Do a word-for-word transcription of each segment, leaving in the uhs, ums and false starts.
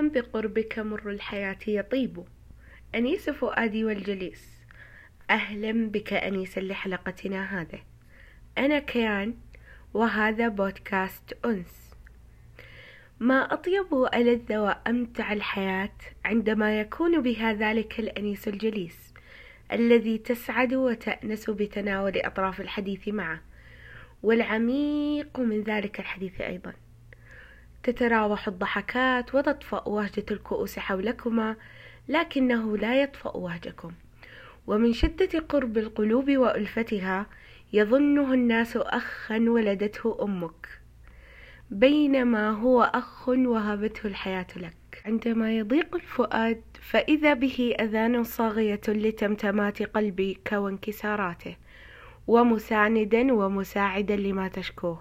أم بقربك مر الحياة يطيب. أنيس فؤادي والجليس، أهلا بك أنيسا لحلقتنا هذه. أنا كيان وهذا بودكاست أنس. ما أطيب وألذ وأمتع الحياة عندما يكون بها ذلك الأنيس الجليس الذي تسعد وتأنس بتناول أطراف الحديث معه، والعميق من ذلك الحديث أيضا. تتراوح الضحكات وتطفأ وهجة الكؤوس حولكما، لكنه لا يطفأ وهجكم، ومن شدة قرب القلوب وألفتها يظنه الناس أخا ولدته أمك، بينما هو أخ وهبته الحياة لك. عندما يضيق الفؤاد فإذا به أذان صاغية لتمتمات قلبك وانكساراته، ومساندا ومساعدا لما تشكوه،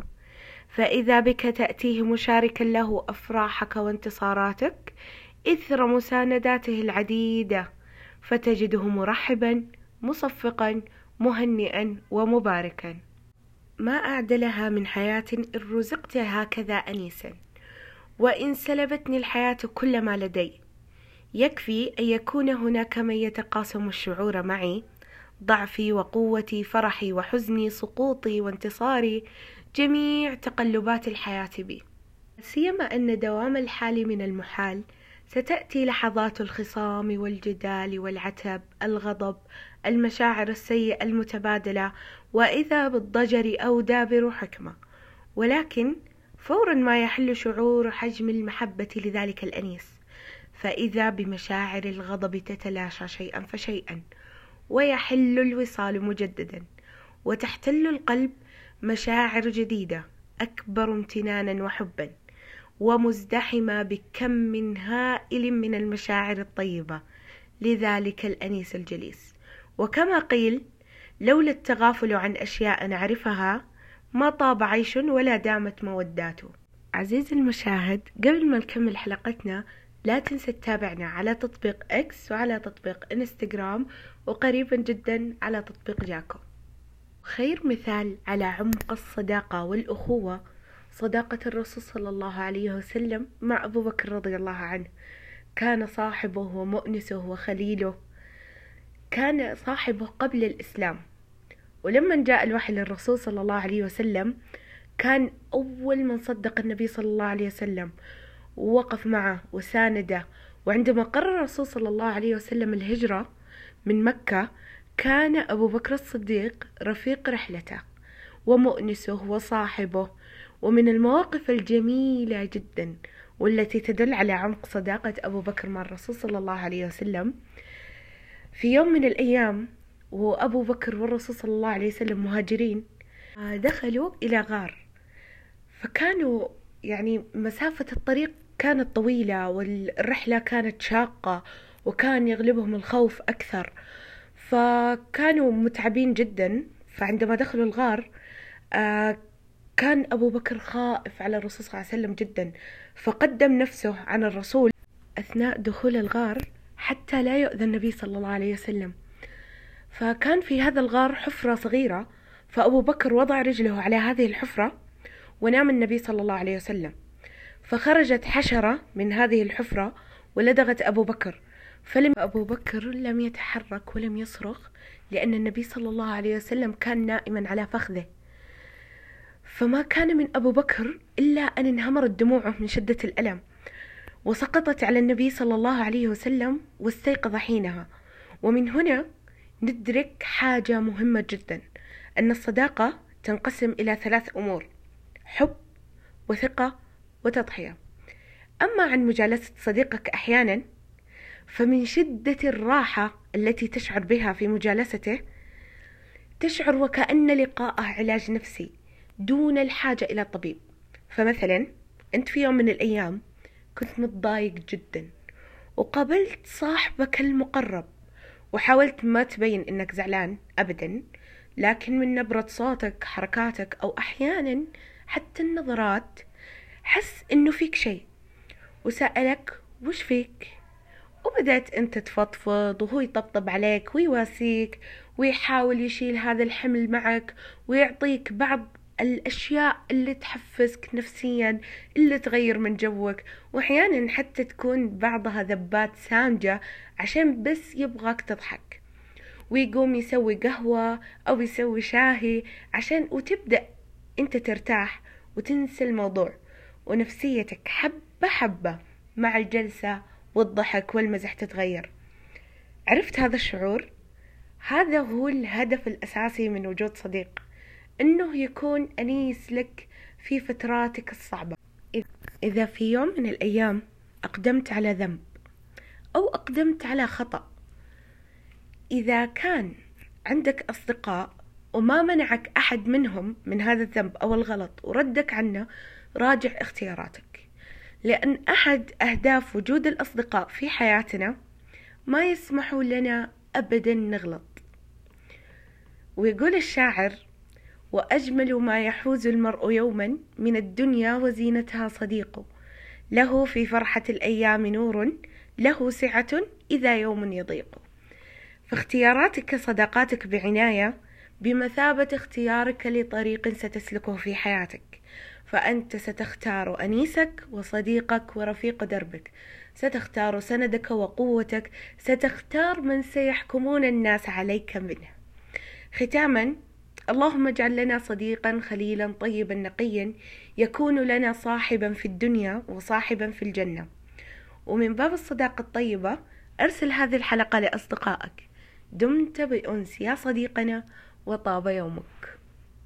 فإذا بك تأتيه مشاركا له أفراحك وانتصاراتك إثر مسانداته العديدة، فتجده مرحبا مصفقا مهنئا ومباركا. ما أعدلها من حياة إن رزقت هكذا أنيسا، وإن سلبتني الحياة كل ما لدي. يكفي أن يكون هناك من يتقاسم الشعور معي، ضعفي وقوتي، فرحي وحزني، سقوطي وانتصاري، جميع تقلبات الحياة بي. سيما أن دوام الحال من المحال، ستأتي لحظات الخصام والجدال والعتب، الغضب، المشاعر السيئة المتبادلة، وإذا بالضجر أو دابر حكمة، ولكن فورا ما يحل شعور حجم المحبة لذلك الأنيس، فإذا بمشاعر الغضب تتلاشى شيئا فشيئا، ويحل الوصال مجددا، وتحتل القلب مشاعر جديدة أكبر امتنانا وحبا، ومزدحمة بكم من هائل من المشاعر الطيبة لذلك الأنيس الجليس. وكما قيل، لولا التغافل عن أشياء نعرفها ما طاب عيش ولا دامت موداته. عزيزي المشاهد، قبل ما نكمل حلقتنا لا تنسى تتابعنا على تطبيق اكس وعلى تطبيق انستغرام، وقريبا جدا على تطبيق جاكو. خير مثال على عمق الصداقة والأخوة صداقة الرسول صلى الله عليه وسلم مع أبو بكر رضي الله عنه. كان صاحبه ومؤنسه وخليله، كان صاحبه قبل الإسلام، ولما جاء الوحي للرسول صلى الله عليه وسلم كان أول من صدق النبي صلى الله عليه وسلم، ووقف معه وسانده. وعندما قرر الرسول صلى الله عليه وسلم الهجرة من مكة، كان أبو بكر الصديق رفيق رحلته ومؤنسه وصاحبه. ومن المواقف الجميلة جدا والتي تدل على عمق صداقة أبو بكر مع الرسول صلى الله عليه وسلم، في يوم من الأيام وأبو بكر والرسول صلى الله عليه وسلم مهاجرين، دخلوا إلى غار، فكانوا يعني مسافة الطريق كانت طويلة والرحلة كانت شاقة، وكان يغلبهم الخوف أكثر، فكانوا متعبين جدا. فعندما دخلوا الغار كان أبو بكر خائف على الرسول صلى الله عليه وسلم جدا، فقدم نفسه عن الرسول أثناء دخول الغار حتى لا يؤذى النبي صلى الله عليه وسلم. فكان في هذا الغار حفرة صغيرة، فأبو بكر وضع رجله على هذه الحفرة ونام النبي صلى الله عليه وسلم، فخرجت حشرة من هذه الحفرة ولدغت أبو بكر، فلم أبو بكر لم يتحرك ولم يصرخ، لأن النبي صلى الله عليه وسلم كان نائما على فخذه، فما كان من أبو بكر إلا أن انهمرت دموعه من شدة الألم، وسقطت على النبي صلى الله عليه وسلم واستيقظ حينها. ومن هنا ندرك حاجة مهمة جدا، أن الصداقة تنقسم إلى ثلاث أمور: حب وثقة وتضحية. أما عن مجالسة صديقك أحيانا، فمن شدة الراحة التي تشعر بها في مجالسته تشعر وكأن لقاءه علاج نفسي دون الحاجة إلى الطبيب. فمثلا أنت في يوم من الأيام كنت متضايق جدا، وقابلت صاحبك المقرب، وحاولت ما تبين إنك زعلان أبدا، لكن من نبرة صوتك، حركاتك، أو أحيانا حتى النظرات حس إنه فيك شيء، وسألك وش فيك، وبدأت أنت تفضفض وهو يطبطب عليك ويواسيك ويحاول يشيل هذا الحمل معك ويعطيك بعض الأشياء اللي تحفزك نفسيا، اللي تغير من جوك، وأحيانا حتى تكون بعضها ذبات سامجة عشان بس يبغاك تضحك، ويقوم يسوي قهوة أو يسوي شاهي عشان وتبدأ أنت ترتاح وتنسى الموضوع، ونفسيتك حبة حبة مع الجلسة والضحك والمزح تتغير. عرفت هذا الشعور؟ هذا هو الهدف الأساسي من وجود صديق، أنه يكون أنيس لك في فتراتك الصعبة. إذا في يوم من الأيام أقدمت على ذنب أو أقدمت على خطأ، إذا كان عندك أصدقاء وما منعك أحد منهم من هذا الذنب أو الغلط وردك عنه، راجع اختياراتك، لأن أحد أهداف وجود الأصدقاء في حياتنا ما يسمحوا لنا أبدا نغلط. ويقول الشاعر: وأجمل ما يحوز المرء يوما من الدنيا وزينتها صديقه، له في فرحة الأيام نور، له سعة إذا يوم يضيق. فاختياراتك صداقاتك بعناية بمثابة اختيارك لطريق ستسلكه في حياتك، فأنت ستختار أنيسك وصديقك ورفيق دربك، ستختار سندك وقوتك، ستختار من سيحكمون الناس عليك منه. ختاما، اللهم اجعل لنا صديقا خليلا طيبا نقيا، يكون لنا صاحبا في الدنيا وصاحبا في الجنة. ومن باب الصداقة الطيبة، أرسل هذه الحلقة لأصدقائك. دمت بأنس يا صديقنا، وطاب يومك.